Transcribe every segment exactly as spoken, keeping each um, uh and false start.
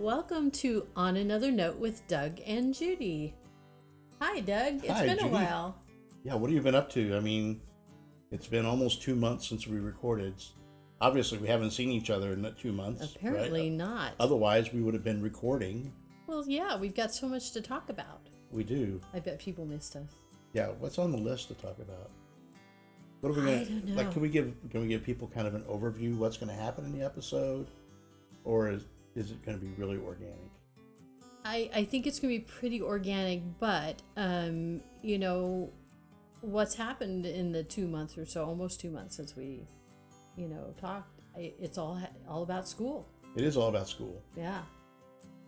Welcome to On Another Note with Doug and Judy. Hi, Doug. It's Hi, been Judy. a while. Yeah, what have you been up to? I mean, it's been almost two months since we recorded. Obviously, we haven't seen each other in two months. Apparently right? not. Otherwise, we would have been recording. Well, yeah, we've got so much to talk about. We do. I bet people missed us. Yeah, what's on the list to talk about? What are we going to like? Can we give can we give people kind of an overview? What's going to happen in the episode, or is is it going to be really organic? I I think it's going to be pretty organic, but um, you know, what's happened in the two months or so, almost two months since we, you know, talked. It's all all about school. It is all about school. Yeah.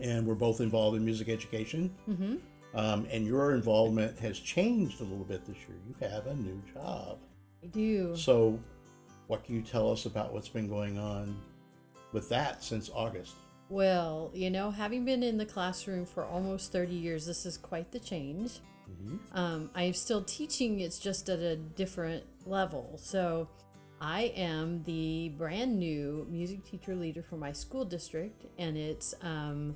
And we're both involved in music education. Mm-hmm. Um, and your involvement has changed a little bit this year. You have a new job. I do. So what can you tell us about what's been going on with that since August? Well, you know, having been in the classroom for almost thirty years, this is quite the change. Mm-hmm. Um, I'm still teaching. It's just at a different level. So I am the brand new music teacher leader for my school district. And it's, um,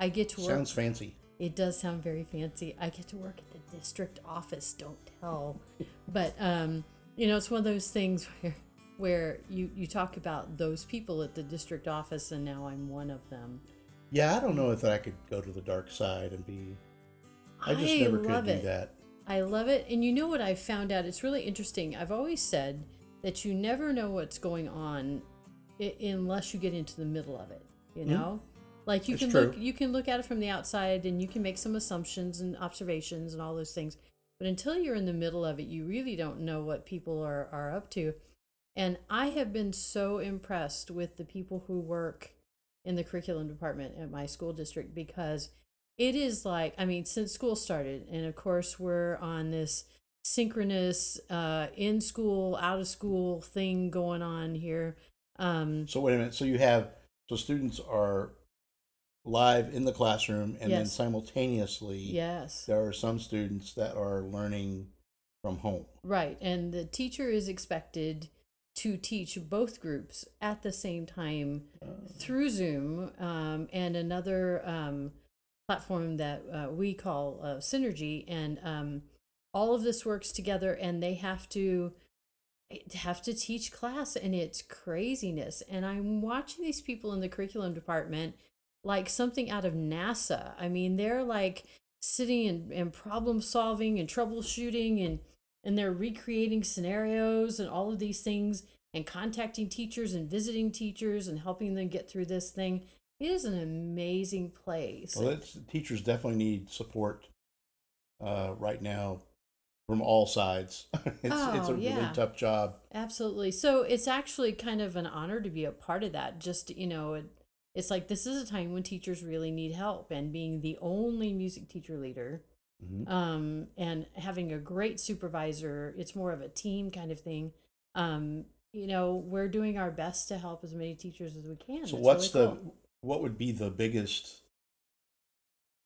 I get to work. Sounds fancy. It does sound very fancy. I get to work at the district office, don't tell. But, um, you know, it's one of those things where where you, you talk about those people at the district office, and now I'm one of them. Yeah, I don't know if I could go to the dark side and be... I just I never could it. do that. I love it. And you know what I found out? It's really interesting. I've always said that you never know what's going on I- unless you get into the middle of it, you know? Mm-hmm. Like you it's can true. look, you can look at it from the outside, and you can make some assumptions and observations and all those things. But until you're in the middle of it, you really don't know what people are, are up to. And I have been so impressed with the people who work in the curriculum department at my school district, because it is like, I mean, since school started, and of course we're on this synchronous uh, in school, out of school thing going on here. Um, so wait a minute. So you have, so students are live in the classroom, and yes. then simultaneously yes there are some students that are learning from home, right? And the teacher is expected to teach both groups at the same time uh, through Zoom um, and another um, platform that uh, we call uh, Synergy, and um, all of this works together, and they have to have to teach class, and it's craziness. And I'm watching these people in the curriculum department like something out of NASA. I mean, they're like sitting and, and problem solving and troubleshooting, and, and they're recreating scenarios and all of these things, and contacting teachers and visiting teachers and helping them get through this thing. It is an amazing place. Well, it's, teachers definitely need support uh, right now from all sides. It's, oh, it's a yeah. really tough job. Absolutely. So it's actually kind of an honor to be a part of that. Just, you know, it, It's like, this is a time when teachers really need help, and being the only music teacher leader mm-hmm. um, and having a great supervisor, it's more of a team kind of thing. Um, you know, we're doing our best to help as many teachers as we can. So it's what's really the, cool. what would be the biggest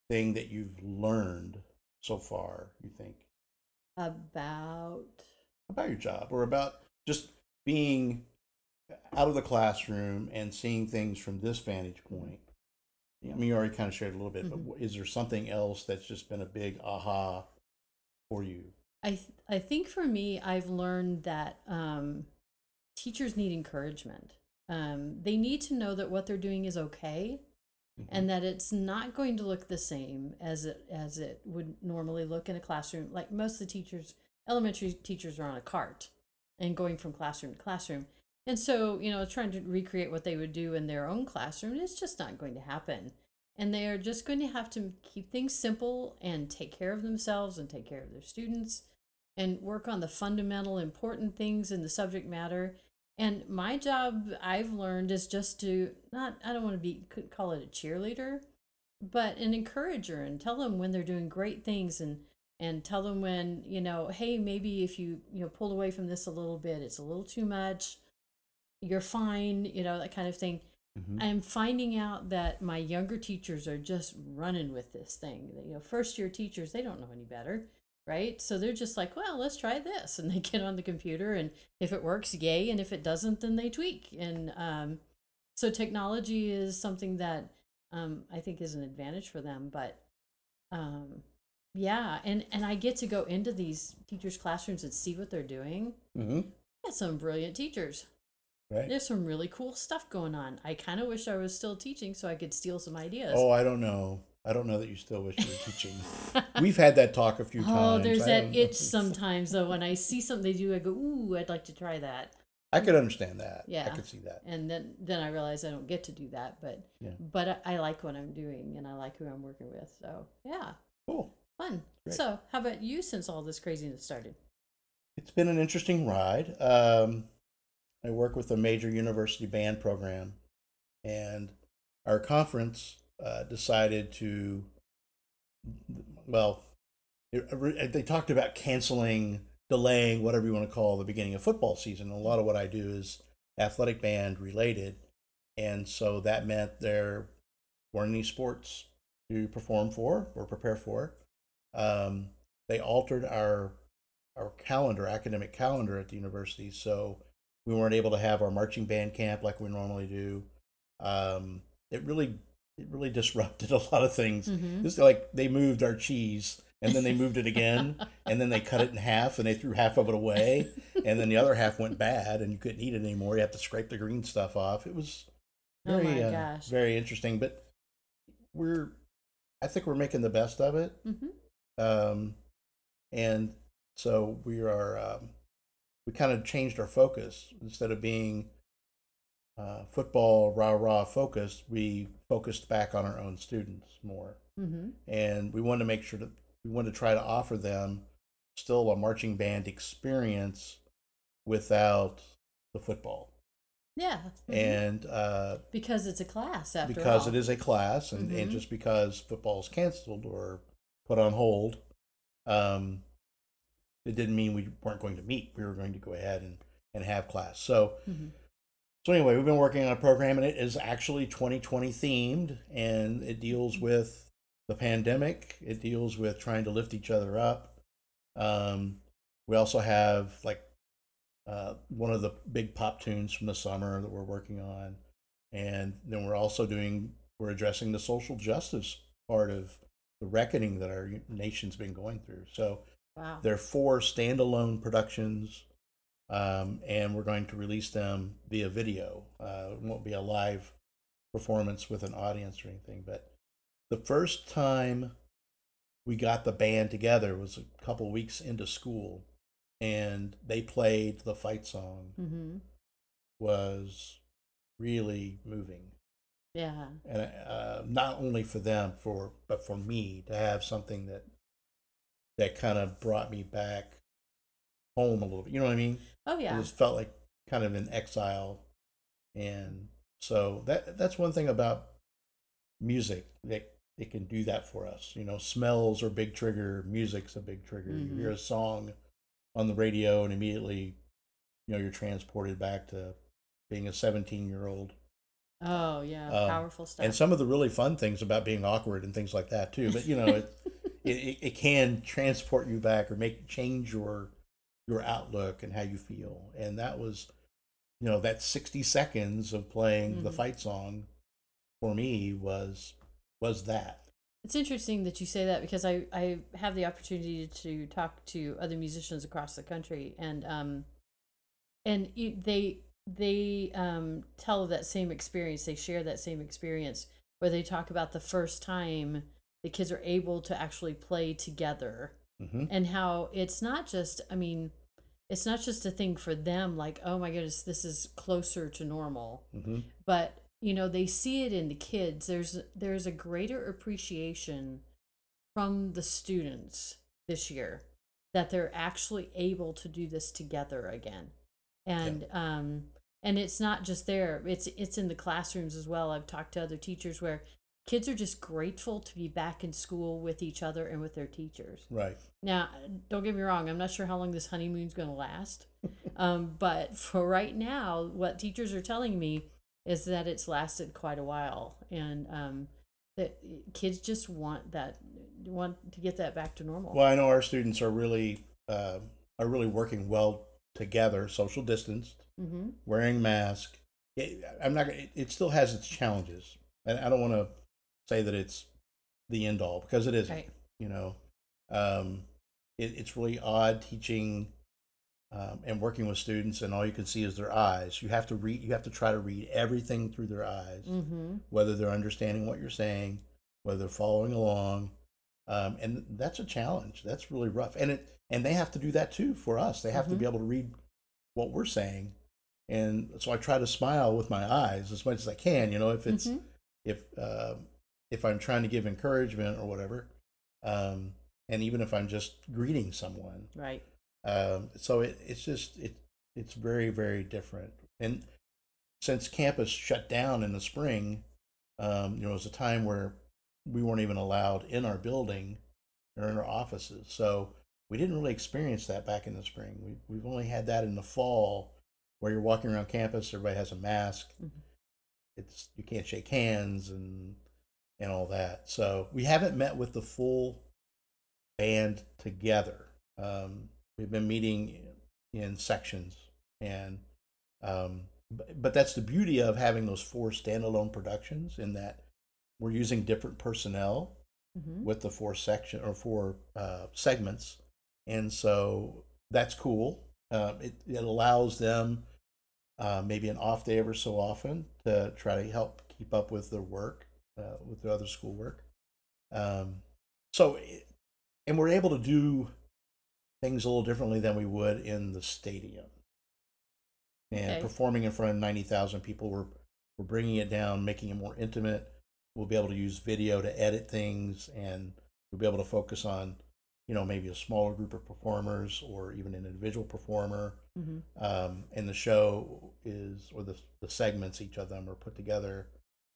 thing that you've learned so far, you think? About? About your job, or about just being out of the classroom and seeing things from this vantage point. I mean, you already kind of shared a little bit, mm-hmm. but is there something else that's just been a big aha for you? I th- I think for me, I've learned that um, teachers need encouragement. Um, they need to know that what they're doing is okay, mm-hmm. and that it's not going to look the same as it as it would normally look in a classroom. Like most of the teachers, elementary teachers, are on a cart and going from classroom to classroom. And so, you know, trying to recreate what they would do in their own classroom is just not going to happen. And they are just going to have to keep things simple and take care of themselves and take care of their students and work on the fundamental important things in the subject matter. And my job, I've learned, is just to not, I don't want to be, could call it a cheerleader, but an encourager, and tell them when they're doing great things, and, and tell them when, you know, hey, maybe if you, you know, pull away from this a little bit, it's a little too much. You're fine, you know, that kind of thing. Mm-hmm. I'm finding out that my younger teachers are just running with this thing. You know, first year teachers, they don't know any better, right? So they're just like, well, let's try this. And they get on the computer, and if it works, yay. And if it doesn't, then they tweak. And um, so technology is something that um, I think is an advantage for them. But um, yeah, and, and I get to go into these teachers' classrooms and see what they're doing. Mm-hmm. That's some brilliant teachers. Right. There's some really cool stuff going on. I kind of wish I was still teaching so I could steal some ideas. Oh, I don't know. I don't know that you still wish you were teaching. We've had that talk a few oh, times. Oh, there's that itch sometimes, though. When I see something they do, I go, ooh, I'd like to try that. I could understand that. Yeah. I could see that. And then, then I realize I don't get to do that. But yeah. but I, I like what I'm doing, and I like who I'm working with. So, yeah. Cool. Fun. Great. So, how about you since all this craziness started? It's been an interesting ride. Um, I work with a major university band program, and our conference uh, decided to, well, it, they talked about canceling, delaying, whatever you want to call the beginning of football season. A lot of what I do is athletic band related, and so that meant there weren't any sports to perform for or prepare for. Um, they altered our our calendar, academic calendar at the university, so we weren't able to have our marching band camp like we normally do. Um, it really, it really disrupted a lot of things. Mm-hmm. It's like they moved our cheese, and then they moved it again, and then they cut it in half, and they threw half of it away, and then the other half went bad, and you couldn't eat it anymore. You have to scrape the green stuff off. It was very, oh my gosh. Uh, very interesting. But we're, I think we're making the best of it, mm-hmm. um, and so we are. Um, We kind of changed our focus. Instead of being uh, football rah rah focused, we focused back on our own students more, mm-hmm. and we wanted to make sure that we wanted to try to offer them still a marching band experience without the football. Yeah, mm-hmm. and uh, because it's a class after because all. it is a class, and, mm-hmm. and just because football is canceled or put on hold. Um, It didn't mean we weren't going to meet. We were going to go ahead and, and have class. So, mm-hmm. so anyway, we've been working on a program, and it is actually twenty twenty themed, and it deals with the pandemic. It deals with trying to lift each other up. Um, we also have like uh, one of the big pop tunes from the summer that we're working on, and then we're also doing we're addressing the social justice part of the reckoning that our nation's been going through. So. Wow. They're four standalone productions, um, and we're going to release them via video. Uh, it won't be a live performance with an audience or anything, but the first time we got the band together was a couple weeks into school, and they played the fight song. Mm-hmm. Was really moving. Yeah. And uh, not only for them, for but for me to have something that that kind of brought me back home a little bit. You know what I mean? Oh, yeah. It just felt like kind of in exile. And so that that's one thing about music, that it can do that for us. You know, smells are big trigger. Music's a big trigger. Mm-hmm. You hear a song on the radio and immediately, you know, you're transported back to being a seventeen-year-old. Oh, yeah. Um, Powerful stuff. And some of the really fun things about being awkward and things like that, too. But, you know, it. It, it can transport you back or make change your your outlook and how you feel. And that was, you know, that sixty seconds of playing mm-hmm. the fight song for me was was that. It's interesting that you say that, because I, I have the opportunity to talk to other musicians across the country, and um and they they um tell that same experience. They share that same experience where they talk about the first time the kids are able to actually play together, mm-hmm. and how it's not just, I mean, it's not just a thing for them, like, oh my goodness, this is closer to normal, mm-hmm. but, you know, they see it in the kids. There's, there's a greater appreciation from the students this year that they're actually able to do this together again. And, yeah. um, and it's not just there, it's, it's in the classrooms as well. I've talked to other teachers where kids are just grateful to be back in school with each other and with their teachers. Right. Now, don't get me wrong. I'm not sure how long this honeymoon's going to last. um, but for right now, what teachers are telling me is that it's lasted quite a while. And um, that kids just want that, want to get that back to normal. Well, I know our students are really, uh, are really working well together, social distanced, mm-hmm. wearing masks. It, I'm not, it, it still has its challenges. And I don't want to say that it's the end all, because it isn't. Right. You know, um, it, it's really odd teaching um, and working with students, and all you can see is their eyes. You have to read. You have to try to read everything through their eyes, mm-hmm. whether they're understanding what you're saying, whether they're following along, um, and that's a challenge. That's really rough, and it and they have to do that too for us. They have mm-hmm. to be able to read what we're saying. And so I try to smile with my eyes as much as I can, you know, if it's, mm-hmm. if, uh, if I'm trying to give encouragement or whatever. Um, and even if I'm just greeting someone. Right. Um, so it, it's just, it, it's very, very different. And since campus shut down in the spring, um, you know, it was a time where we weren't even allowed in our building or in our offices. So we didn't really experience that back in the spring. We, we've only had that in the fall, where you're walking around campus, everybody has a mask. Mm-hmm. It's you can't shake hands and and all that. So we haven't met with the full band together. Um, we've been meeting in sections, and um, but, but that's the beauty of having those four standalone productions, in that we're using different personnel mm-hmm. with the four section or four uh, segments, and so that's cool. Uh, it, it allows them uh, maybe an off day ever so often to try to help keep up with their work, uh, with their other schoolwork. Um, so, it, and we're able to do things a little differently than we would in the stadium. And okay. performing in front of ninety thousand people, we're, we're bringing it down, making it more intimate. We'll be able to use video to edit things, and we'll be able to focus on, you know, maybe a smaller group of performers or even an individual performer. Mm-hmm. Um, and the show is, or the, the segments, each of them are put together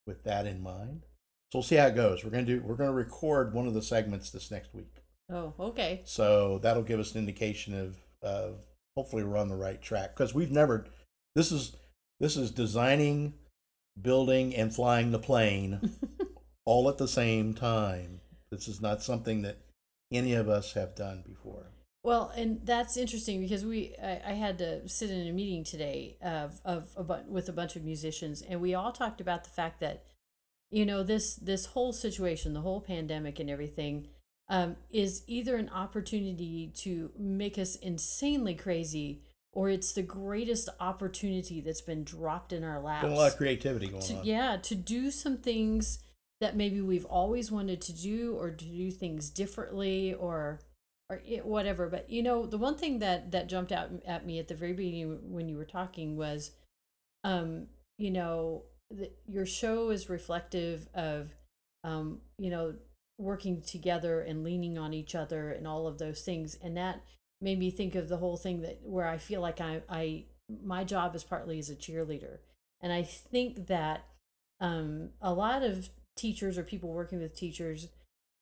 with that in mind. So we'll see how it goes. We're going to do, we're going to record one of the segments this next week. Oh, okay. So that'll give us an indication of, of hopefully we're on the right track, because we've never, this is, this is designing, building, and flying the plane all at the same time. This is not something that any of us have done before. Well, and that's interesting, because we I, I had to sit in a meeting today of of a bu- with a bunch of musicians, and we all talked about the fact that, you know, this this whole situation, the whole pandemic and everything, um, is either an opportunity to make us insanely crazy, or it's the greatest opportunity that's been dropped in our laps. There's a lot of creativity going to, on. Yeah, to do some things that maybe we've always wanted to do, or to do things differently, or or it, whatever. But, you know, the one thing that, that jumped out at me at the very beginning when you were talking was, um, you know, the, your show is reflective of, um, you know, working together and leaning on each other and all of those things. And that made me think of the whole thing that where I feel like I, I my job is partly as a cheerleader. And I think that um, a lot of teachers or people working with teachers,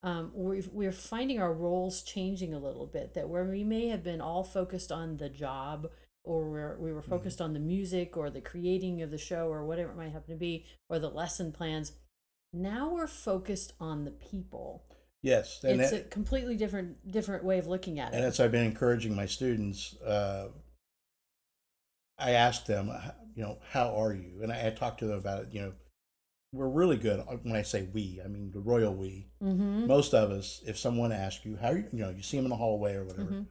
um, we're, we're finding our roles changing a little bit, that where we may have been all focused on the job, or where we were focused mm-hmm. on the music or the creating of the show or whatever it might happen to be, or the lesson plans. Now we're focused on the people. Yes. And it's that, a completely different, different way of looking at it. And that's, I've been encouraging my students. Uh, I ask them, you know, how are you? And I, I talk to them about it, you know, we're really good. When I say we, I mean the royal we. Mm-hmm. Most of us, if someone asks you, how are you, you know, you see them in the hallway or whatever, mm-hmm.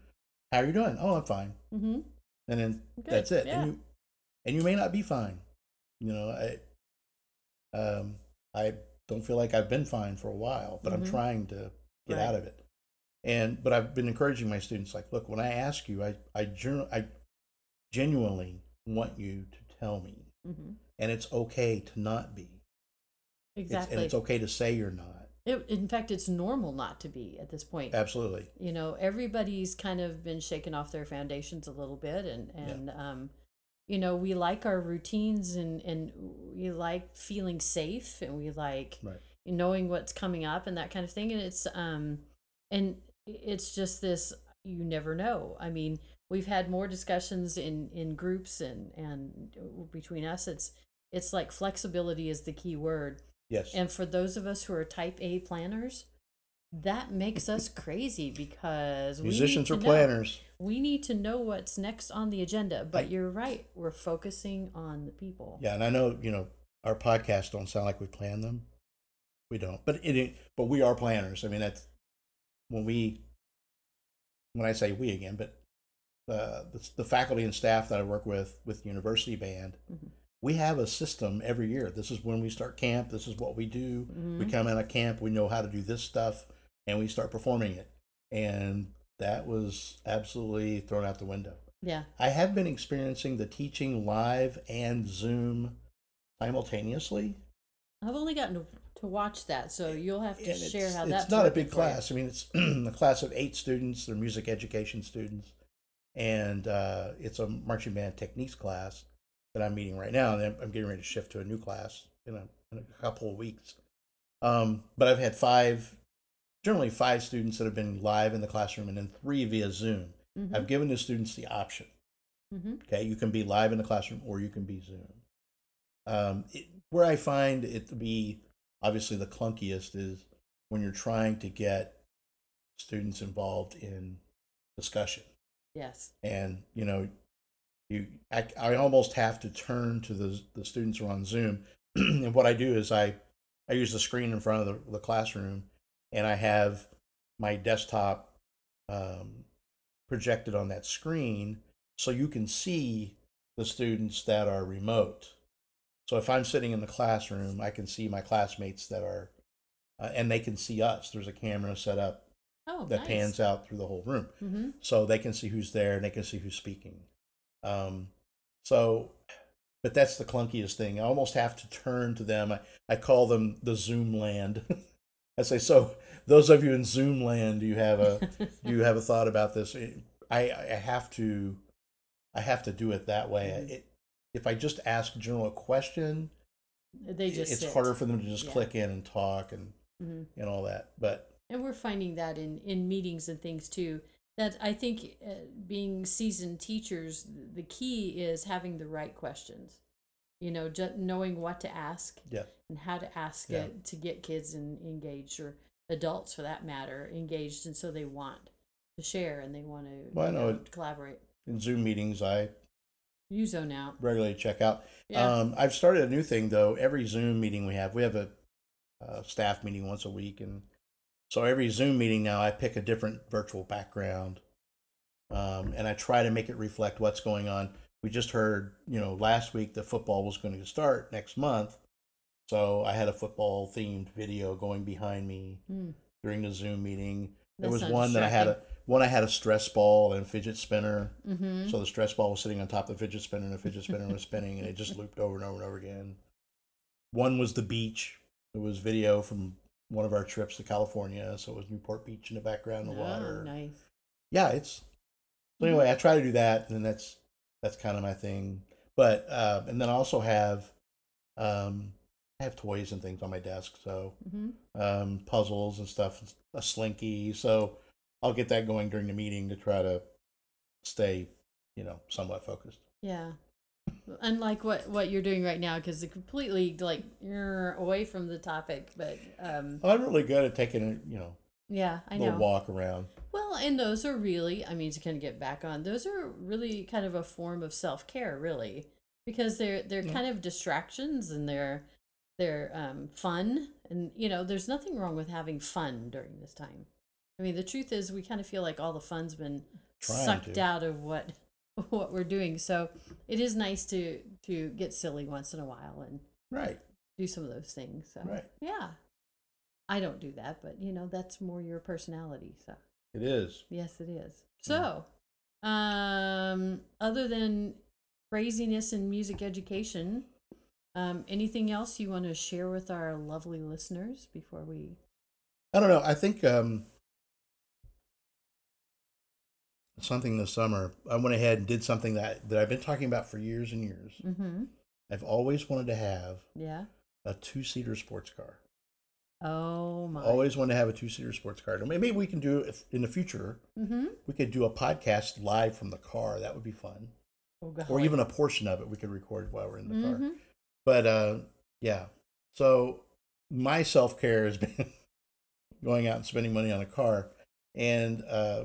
how are you doing? Oh, I'm fine. Mm-hmm. And then good. That's it. Yeah. And you, and you may not be fine. You know, I, um, I don't feel like I've been fine for a while, but mm-hmm. I'm trying to get right. out of it. And, but I've been encouraging my students, like, look, when I ask you, I, I, genu- I genuinely want you to tell me, mm-hmm. and it's okay to not be. Exactly. It's, and it's okay to say you're not. It, in fact, it's normal not to be at this point. Absolutely. You know, everybody's kind of been shaken off their foundations a little bit. And, and yeah. um, you know, we like our routines, and, and we like feeling safe, and we like right. knowing what's coming up and that kind of thing. And it's, um, and it's just this, you never know. I mean, we've had more discussions in, in groups and, and between us. It's, it's like flexibility is the key word. Yes. And for those of us who are type A planners, that makes us crazy, because musicians we are know, planners. We need to know what's next on the agenda. But I, you're right. We're focusing on the people. Yeah. And I know, you know, our podcasts don't sound like we plan them, We don't, but it, but we are planners. I mean, that's when we, when I say we again, but uh, the, the faculty and staff that I work with, with University Band, mm-hmm. we have a system every year. This is when we start camp. This is what we do. Mm-hmm. We come out of camp. We know how to do this stuff, and we start performing it. And that was absolutely thrown out the window. Yeah. I have been experiencing the teaching live and Zoom simultaneously. I've only gotten to... to watch that, so you'll have to and share how that's. It's not a big class. I mean, it's a class of eight students. They're music education students, and uh, it's a marching band techniques class that I'm meeting right now, and I'm, I'm getting ready to shift to a new class in a, in a couple of weeks. Um, but I've had five, generally five students that have been live in the classroom, and then three via Zoom. Mm-hmm. I've given the students the option. Mm-hmm. Okay, you can be live in the classroom, or you can be Zoom. Um, it, where I find it to be. Obviously, the clunkiest is when you're trying to get students involved in discussion. Yes. And, you know, you I, I almost have to turn to the the students who are on Zoom. And what I do is I, I use the screen in front of the, the classroom, and I have my desktop um, projected on that screen so you can see the students that are remote. So if I'm sitting in the classroom, I can see my classmates that are, uh, and they can see us. There's a camera set up oh, that nice. pans out through the whole room. Mm-hmm. So they can see who's there and they can see who's speaking. Um, so, but that's the clunkiest thing. I almost have to turn to them. I, I call them the Zoom land. I say, so those of you in Zoom land, do you have a, do you have a thought about this? It, I, I have to, I have to do it that way. Mm-hmm. It, If I just ask general a question, they just it's sit. harder for them to just yeah. click in and talk and mm-hmm. and all that. But and we're finding that in, in meetings and things too. That I think uh, being seasoned teachers, the key is having the right questions. You know, just knowing what to ask yeah. and how to ask yeah. it to get kids in, engaged or adults for that matter engaged, and so they want to share and they want to well, you know, know it, collaborate. In Zoom meetings, I. You zone out. Regularly check out. Yeah. Um, I've started a new thing, though. Every Zoom meeting we have, we have a uh, staff meeting once a week. And so every Zoom meeting now, I pick a different virtual background. Um, and I try to make it reflect what's going on. We just heard, you know, last week that football was going to start next month. So I had a football-themed video going behind me mm. during the Zoom meeting. There That's was one that I had a... One, I had a stress ball and a fidget spinner. Mm-hmm. So the stress ball was sitting on top of the fidget spinner, and the fidget spinner was spinning, and it just looped over and over and over again. One was the beach. It was video from one of our trips to California, so it was Newport Beach in the background, the oh, water. Nice. Yeah, it's. So anyway, mm-hmm. I try to do that, and that's that's kind of my thing. But uh, and then I also have, um, I have toys and things on my desk, so mm-hmm. um, puzzles and stuff, a slinky, so. I'll get that going during the meeting to try to stay, you know, somewhat focused. Yeah. Unlike what, what you're doing right now, because it's completely, like, away from the topic, but... Um, I'm really good at taking, you know, yeah, I a little know. walk around. Well, and those are really, I mean, to kind of get back on, those are really kind of a form of self-care, really, because they're they're yeah. kind of distractions, and they're, they're um, fun, and, you know, there's nothing wrong with having fun during this time. I mean, the truth is we kind of feel like all the fun's been Trying sucked to. out of what what we're doing. So it is nice to, to get silly once in a while and right. do some of those things. So, right. yeah. I don't do that, but, you know, that's more your personality. So it is. Yes, it is. So yeah. um, other than craziness in music education, um, anything else you want to share with our lovely listeners before we? I don't know. I think... Um... something this summer, I went ahead and did something that, that I've been talking about for years and years. Mm-hmm. I've always wanted to have yeah. a two-seater sports car. Oh, my. Always wanted to have a two-seater sports car. Maybe we can do, if in the future, mm-hmm. we could do a podcast live from the car. That would be fun. Oh, God. Or even a portion of it we could record while we're in the mm-hmm. car. But, uh, yeah. So, my self-care has been going out and spending money on a car. And, uh,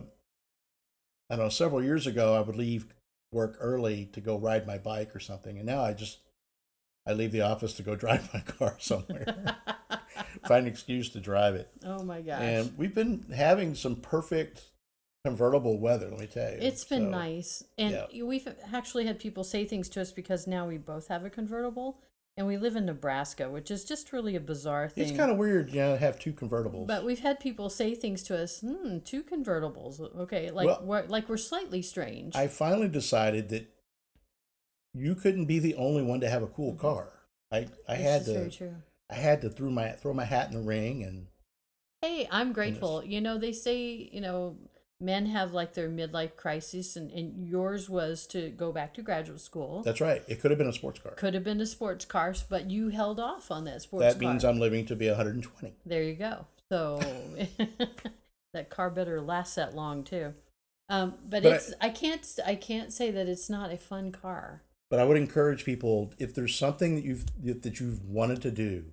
I don't know, several years ago, I would leave work early to go ride my bike or something. And now I just, I leave the office to go drive my car somewhere, find an excuse to drive it. Oh my gosh. And we've been having some perfect convertible weather, let me tell you. It's been so nice. And yeah. we've actually had people say things to us because now we both have a convertible and we live in Nebraska, which is just really a bizarre thing. It's kind of weird, you know, to have two convertibles. But we've had people say things to us, hmm, two convertibles. Okay, like, well, we're, like we're slightly strange. I finally decided that you couldn't be the only one to have a cool mm-hmm. car. I, I had to I had to throw my throw my hat in the ring. And hey, I'm grateful. You know, they say, you know, men have like their midlife crisis, and, and yours was to go back to graduate school. That's right. It could have been a sports car. Could have been a sports car, but you held off on that sports car. That means car. I'm living to be one hundred twenty. There you go. So that car better last that long too. Um, but, but it's I, I can't I can't say that it's not a fun car. But I would encourage people, if there's something that you've that you've wanted to do,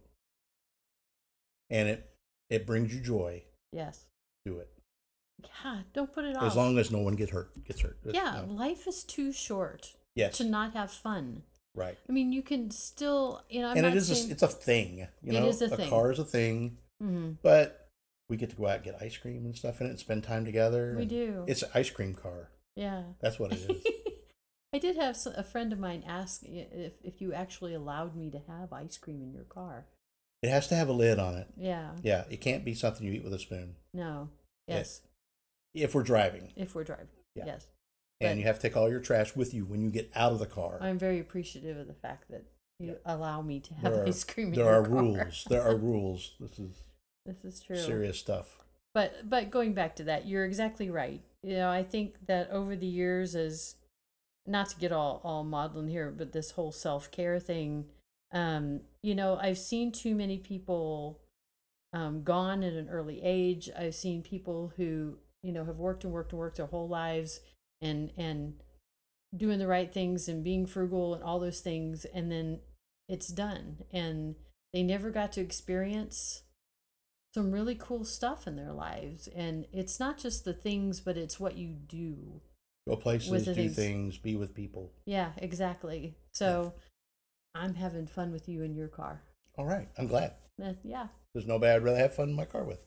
and it it brings you joy. Yes. Do it. Yeah, don't put it off. As long as no one get hurt gets hurt. Yeah, no. Life is too short. Yes. To not have fun. Right. I mean, you can still, you know. I'm and not it is saying, a, it's a thing. You know, it is a, a thing. Car is a thing. Mm-hmm. But we get to go out and get ice cream and stuff in it, and spend time together. We do. It's an ice cream car. Yeah. That's what it is. I did have a friend of mine ask if, if you actually allowed me to have ice cream in your car. It has to have a lid on it. Yeah. Yeah. It can't be something you eat with a spoon. No. Yes. It, if we're driving. If we're driving. Yeah. Yes. And but you have to take all your trash with you when you get out of the car. I'm very appreciative of the fact that you yeah. allow me to have are, ice cream in your car. There are rules. There are rules. This is This is true. Serious stuff. But but going back to that, you're exactly right. You know, I think that over the years as not to get all, all maudlin here, but this whole self-care thing, um, you know, I've seen too many people um, gone at an early age. I've seen people who, you know, have worked and worked and worked their whole lives and, and doing the right things and being frugal and all those things. And then it's done. And they never got to experience some really cool stuff in their lives. And it's not just the things, but it's what you do. Go places, do things. things, be with people. Yeah, exactly. So yeah. I'm having fun with you in your car. All right. I'm glad. Uh, yeah. There's nobody I'd rather have fun in my car with.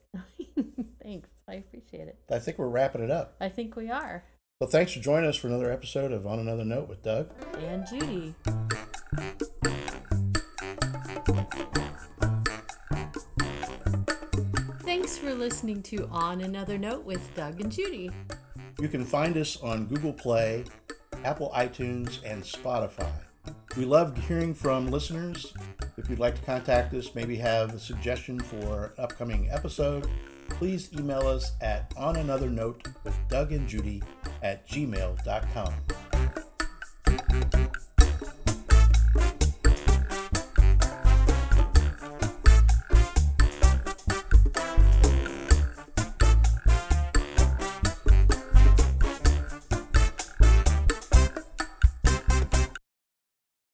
Thanks. I appreciate it. I think we're wrapping it up. I think we are. Well, thanks for joining us for another episode of On Another Note with Doug. And Judy. Thanks for listening to On Another Note with Doug and Judy. You can find us on Google Play, Apple iTunes, and Spotify. We love hearing from listeners. If you'd like to contact us, maybe have a suggestion for an upcoming episode, please email us at onanothernotewithdougandjudy at gmail dot com.